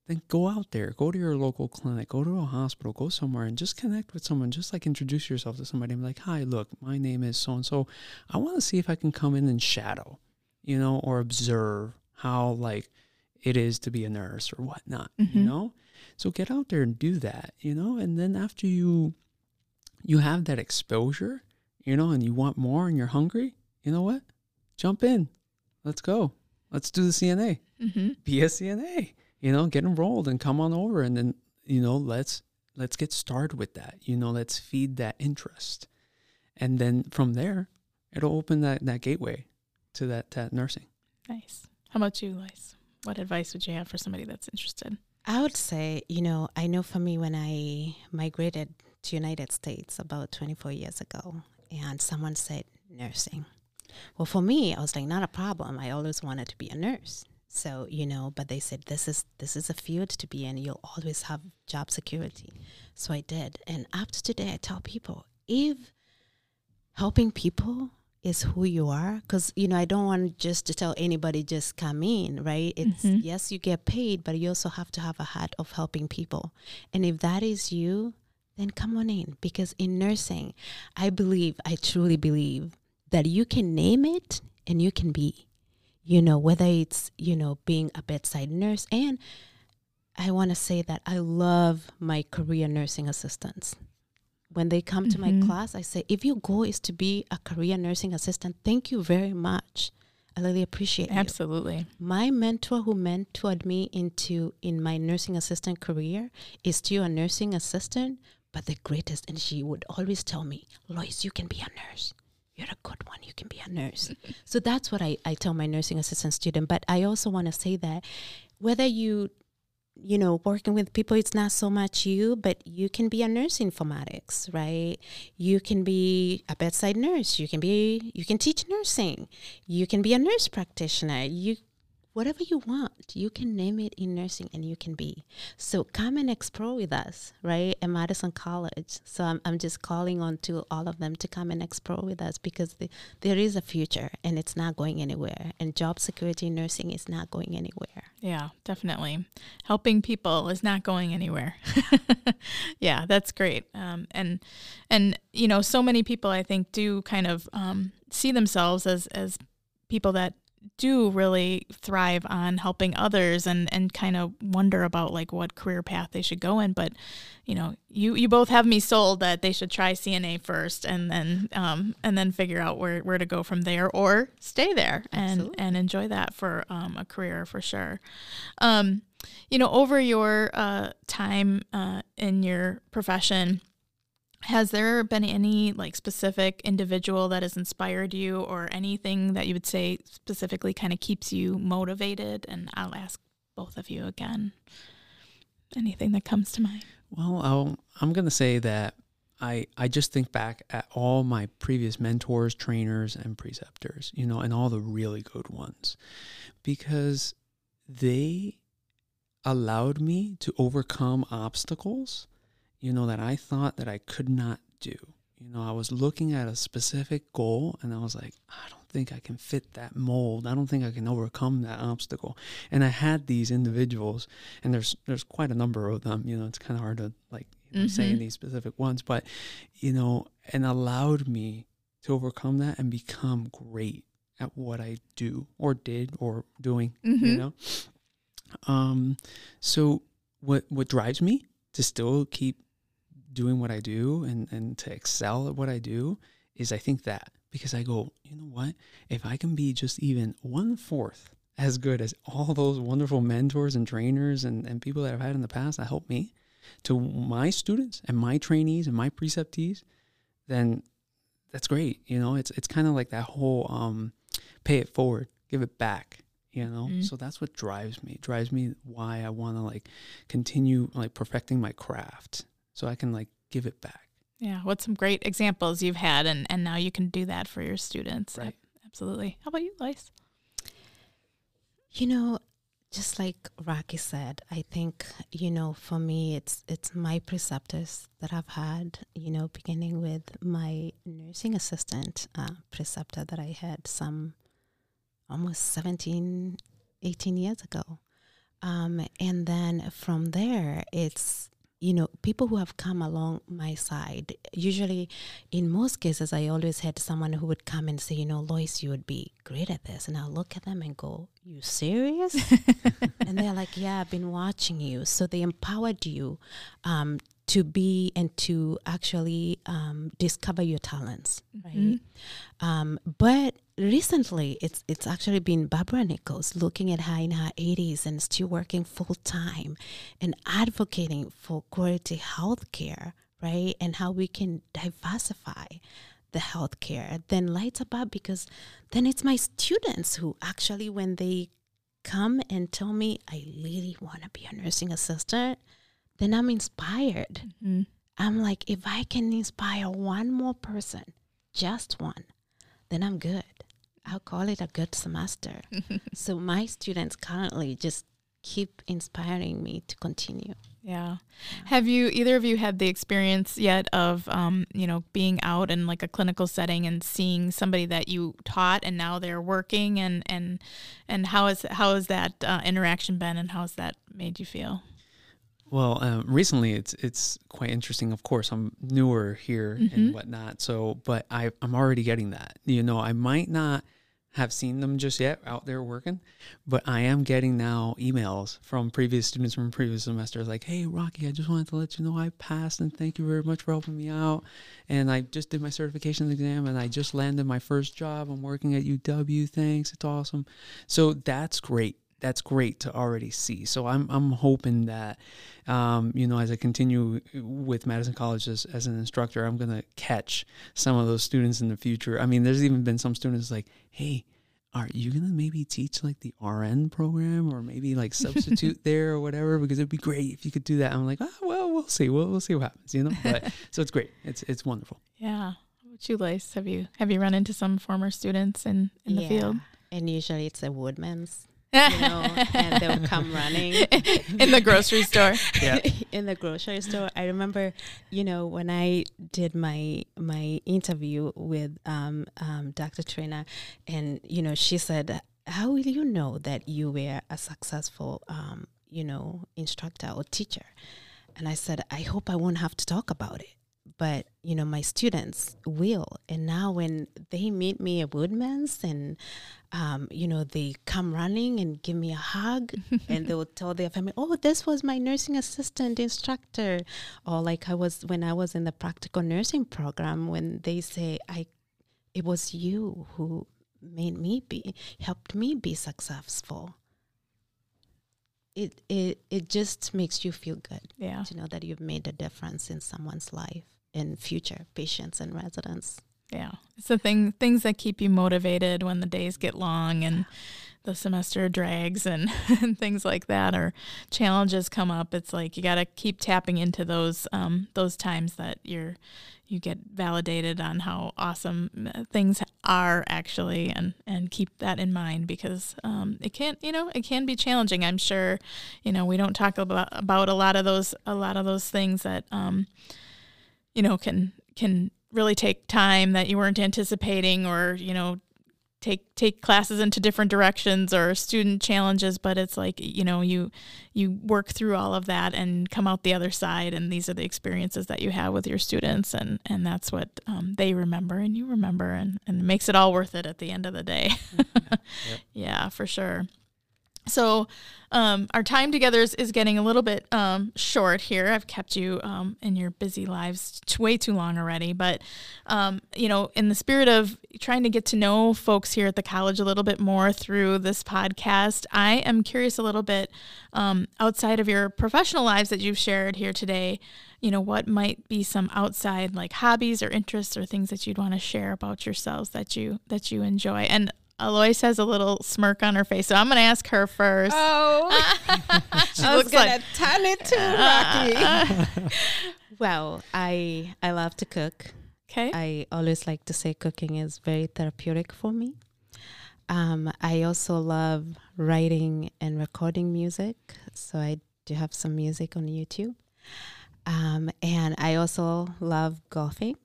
Then go out there, go to your local clinic, go to a hospital, go somewhere and just connect with someone. Just like introduce yourself to somebody and be like, hi, look, my name is so-and-so. I want to see if I can come in and shadow, you know, or observe how like it is to be a nurse or whatnot, mm-hmm. you know? So get out there and do that, you know, and then after you, you have that exposure, you know, and you want more and you're hungry, you know what? Jump in. Let's go. Let's do the C N A. Mm-hmm. Be a C N A, you know, get enrolled and come on over. And then, you know, let's, let's get started with that. You know, let's feed that interest. And then from there, it'll open that, that gateway to that, that nursing. Nice. How about you, Loise? What advice would you have for somebody that's interested? I would say, you know, I know for me when I migrated to United States about twenty-four years ago, and someone said nursing. Well, for me, I was like, not a problem. I always wanted to be a nurse. So, you know, but they said, this is this is a field to be in. You'll always have job security. So I did. And up to today, I tell people, if helping people is who you are, because, you know, I don't want just to tell anybody just come in, right? It's mm-hmm. yes, you get paid, but you also have to have a heart of helping people. And if that is you, then come on in, because in nursing, I believe, I truly believe that you can name it and you can be, you know, whether it's, you know, being a bedside nurse. And I want to say that I love my career nursing assistants. When they come to mm-hmm. my class, I say, if your goal is to be a career nursing assistant, thank you very much. I really appreciate it. Absolutely. You. My mentor who mentored me into in my nursing assistant career is still a nursing assistant, but the greatest. And she would always tell me, Loise, you can be a nurse. You're a good one. You can be a nurse. So that's what I, I tell my nursing assistant student. But I also want to say that whether you... you know, working with people, it's not so much you, but you can be a nurse informatics, right? You can be a bedside nurse. You can be, you can teach nursing. You can be a nurse practitioner. You, whatever you want, you can name it in nursing and you can be. So come and explore with us, right? At Madison College. So I'm, I'm just calling on to all of them to come and explore with us, because the, there is a future and it's not going anywhere. And job security in nursing is not going anywhere. Yeah, definitely. Helping people is not going anywhere. Yeah, that's great. Um, and, and, you know, so many people I think do kind of um, see themselves as, as people that do really thrive on helping others, and, and kind of wonder about like what career path they should go in. But, you know, you, you both have me sold that they should try C N A first, and then, um, and then figure out where, where to go from there, or stay there and, Absolutely. and enjoy that for, um, a career for sure. Um, you know, over your, uh, time, uh, in your profession, has there been any like specific individual that has inspired you, or anything that you would say specifically kind of keeps you motivated? And I'll ask both of you again, anything that comes to mind. Well, I'll, I'm going to say that I, I just think back at all my previous mentors, trainers, and preceptors, you know, and all the really good ones, because they allowed me to overcome obstacles, you know, that I thought that I could not do. You know, I was looking at a specific goal and I was like, I don't think I can fit that mold. I don't think I can overcome that obstacle. And I had these individuals, and there's there's quite a number of them. You know, it's kind of hard to like you know, mm-hmm. say any specific ones, but, you know, and allowed me to overcome that and become great at what I do or did or doing, mm-hmm. you know. Um, so what what drives me to still keep doing what I do and, and to excel at what I do is I think that, because I go, you know what, if I can be just even one fourth as good as all those wonderful mentors and trainers and, and people that I've had in the past that helped me, to my students and my trainees and my preceptees, then that's great. You know, it's, it's kind of like that whole, um, pay it forward, give it back, you know? Mm-hmm. So that's what drives me, drives me why I want to like continue like perfecting my craft so I can like give it back. Yeah. What's some great examples you've had, and, and now you can do that for your students. Right. Absolutely. How about you, Loise? You know, just like Rocky said, I think, you know, for me, it's it's my preceptors that I've had, you know, beginning with my nursing assistant uh, preceptor that I had some almost seventeen, eighteen years ago. Um, and then from there, it's, you know, people who have come along my side. Usually, in most cases, I always had someone who would come and say, you know, Loise, you would be great at this. And I'll look at them and go, you serious? And they're like, yeah, I've been watching you. So they empowered you um, to be and to actually um, discover your talents, mm-hmm. right? Um, but recently, it's it's actually been Barbara Nichols, looking at her in her eighties and still working full-time and advocating for quality health care, right, and how we can diversify the health care. Then lights up up because then it's my students who actually, when they come and tell me, I really want to be a nursing assistant, then I'm inspired. Mm-hmm. I'm like, if I can inspire one more person, just one, then I'm good. I'll call it a good semester. So my students currently just keep inspiring me to continue. Yeah. yeah. Have you, either of you had the experience yet of, um, you know, being out in like a clinical setting and seeing somebody that you taught and now they're working, and, and, and how is, how has that uh, interaction been, and how has that made you feel? Well, um, recently it's it's quite interesting. Of course, I'm newer here mm-hmm. and whatnot. So, but I, I'm already getting that. You know, I might not have seen them just yet out there working, but I am getting now emails from previous students from previous semesters like, hey, Rocky, I just wanted to let you know I passed, and thank you very much for helping me out. And I just did my certification exam, and I just landed my first job. I'm working at U W. Thanks. It's awesome. So that's great. That's great to already see. So I'm I'm hoping that, um, you know, as I continue with Madison College as, as an instructor, I'm going to catch some of those students in the future. I mean, there's even been some students like, hey, are you going to maybe teach like the R N program, or maybe like substitute there or whatever, because it'd be great if you could do that. I'm like, oh, well, we'll see. We'll, we'll see what happens, you know. But so it's great. It's it's wonderful. Yeah. How about you, Loise? Have you, have you run into some former students in, in the yeah. field? And usually it's the Woodman's. You know, and they'll come running in the grocery store. Yeah, in the grocery store. I remember, you know, when I did my my interview with um, um, Doctor Trainer, and you know, she said, "How will you know that you were a successful, um, you know, instructor or teacher?" And I said, "I hope I won't have to talk about it, but you know, my students will." And now when they meet me at Woodman's, and um, you know, they come running and give me a hug, and they will tell their family, oh, this was my nursing assistant instructor. Or like I was, when I was in the practical nursing program, when they say, I, it was you who made me be, helped me be successful. It, it, it just makes you feel good. Yeah. To know that you've made a difference in someone's life, in future patients and residents. Yeah. It's the thing, things that keep you motivated when the days get long and the semester drags and, and things like that, or challenges come up. It's like you got to keep tapping into those um, those times that you're you get validated on how awesome things are actually, and, and keep that in mind, because um, it can't, you know, it can be challenging. I'm sure, you know, we don't talk about, about a lot of those, a lot of those things that, um, you know, can, can really take time that you weren't anticipating, or, you know, take, take classes into different directions, or student challenges. But it's like, you know, you, you work through all of that and come out the other side, and these are the experiences that you have with your students, and, and that's what um, they remember, and you remember, and, and it makes it all worth it at the end of the day. Mm-hmm. Yep. Yeah, for sure. So um, our time together is, is getting a little bit um, short here. I've kept you um, in your busy lives t- way too long already. But, um, you know, in the spirit of trying to get to know folks here at the college a little bit more through this podcast, I am curious a little bit um, outside of your professional lives that you've shared here today, you know, what might be some outside like hobbies or interests or things that you'd want to share about yourselves that you that you enjoy. And Loise has a little smirk on her face, so I'm going to ask her first. Oh, she's going to tell it to Rocky. Uh, uh. Well, I I love to cook. Okay, I always like to say cooking is very therapeutic for me. Um, I also love writing and recording music, so I do have some music on YouTube. Um, and I also love golfing.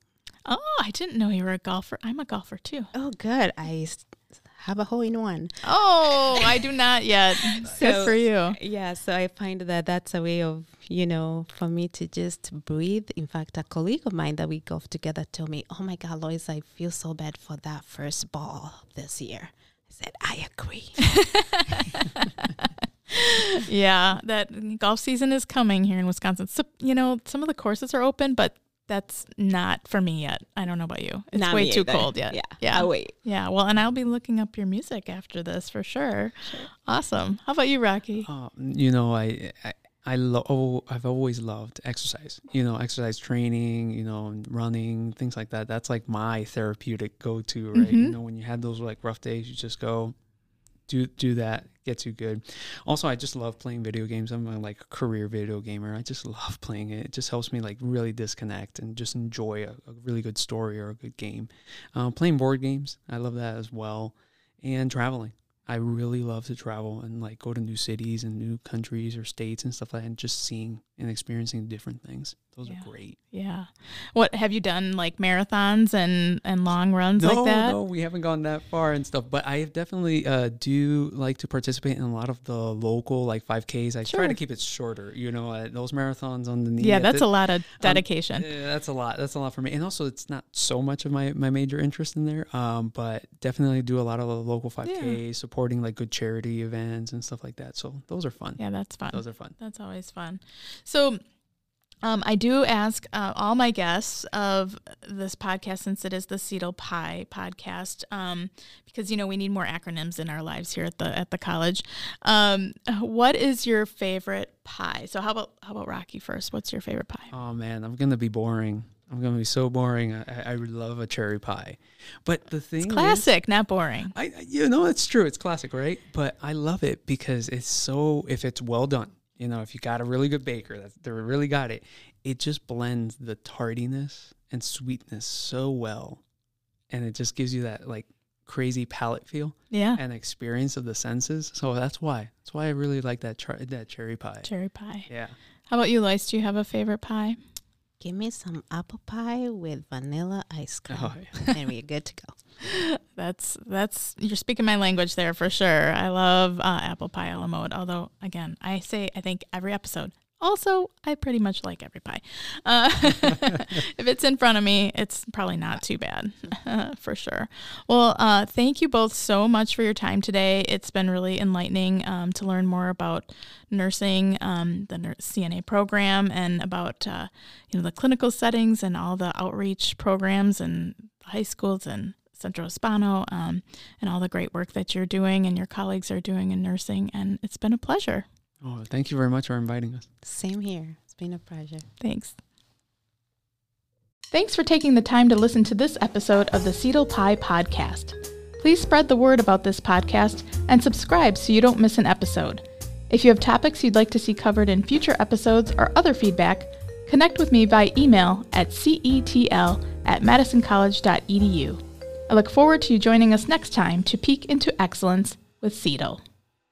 Oh, I didn't know you were a golfer. I'm a golfer too. Oh, good. I have a hole-in-one. Oh, I do not yet. So, good for you. Yeah, so I find that that's a way of, you know, for me to just breathe. In fact, a colleague of mine that we golf together told me, oh my God, Loise, I feel so bad for that first ball this year. I said, I agree. Yeah, that golf season is coming here in Wisconsin. So, you know, some of the courses are open, but that's not for me yet. I don't know about you. It's not way too either. Cold yet. Yeah. Yeah. I'll wait. Yeah. Well, and I'll be looking up your music after this for sure. sure. Awesome. How about you, Rocky? Uh, you know, I, I, I lo- oh, I've always loved exercise, you know, exercise training, you know, running, things like that. That's like my therapeutic go-to, right? Mm-hmm. You know, when you had those like rough days, you just go do, do that. Gets you good. Also, I just love playing video games. I'm a, like a career video gamer. I just love playing it. It just helps me like really disconnect and just enjoy a, a really good story or a good game. Uh, playing board games, I love that as well. And traveling, I really love to travel and like go to new cities and new countries or states and stuff like that, and just seeing and experiencing different things. Those yeah. are great. Yeah. What have you done, like marathons and, and long runs no, like that? No, we haven't gone that far and stuff, but I definitely uh, do like to participate in a lot of the local like five Ks. I sure. try to keep it shorter, you know, uh, those marathons on the knee. Yeah, that's it, a lot of dedication. Um, yeah, that's a lot. That's a lot for me. And also it's not so much of my, my major interest in there, um, but definitely do a lot of the local five Ks, yeah. supporting like good charity events and stuff like that. So those are fun. Yeah, that's fun. Those are fun. That's always fun. So Um, I do ask uh, all my guests of this podcast, since it is the C E T L P I E podcast, um, because, you know, we need more acronyms in our lives here at the at the college. Um, what is your favorite pie? So how about how about Rocky first? What's your favorite pie? Oh, man, I'm going to be boring. I'm going to be so boring. I, I love a cherry pie. But the thing It's classic, is, not boring. I, you know, it's true. It's classic, right? But I love it because it's so, if it's well done. You know, if you got a really good baker, that's, they really got it. It just blends the tartiness and sweetness so well. And it just gives you that, like, crazy palate feel yeah. and experience of the senses. So that's why. That's why I really like that char- that cherry pie. Cherry pie. Yeah. How about you, Loise? Do you have a favorite pie? Give me some apple pie with vanilla ice cream. Oh, yeah. And we're good to go. That's that's you're speaking my language there for sure. I love uh, apple pie a la mode. Although again, I say I think every episode. Also, I pretty much like every pie. Uh, if it's in front of me, it's probably not too bad uh, for sure. Well, uh, thank you both so much for your time today. It's been really enlightening um, to learn more about nursing, um, the C N A program, and about uh, you know the clinical settings and all the outreach programs and high schools and Centro Hispano, um, and all the great work that you're doing and your colleagues are doing in nursing. And it's been a pleasure. Oh, thank you very much for inviting us. Same here. It's been a pleasure. Thanks. Thanks for taking the time to listen to this episode of the C E T L P I E podcast. Please spread the word about this podcast and subscribe so you don't miss an episode. If you have topics you'd like to see covered in future episodes or other feedback, connect with me by email at C E T L at madison college dot e d u. I look forward to you joining us next time to peek into excellence with C E T L.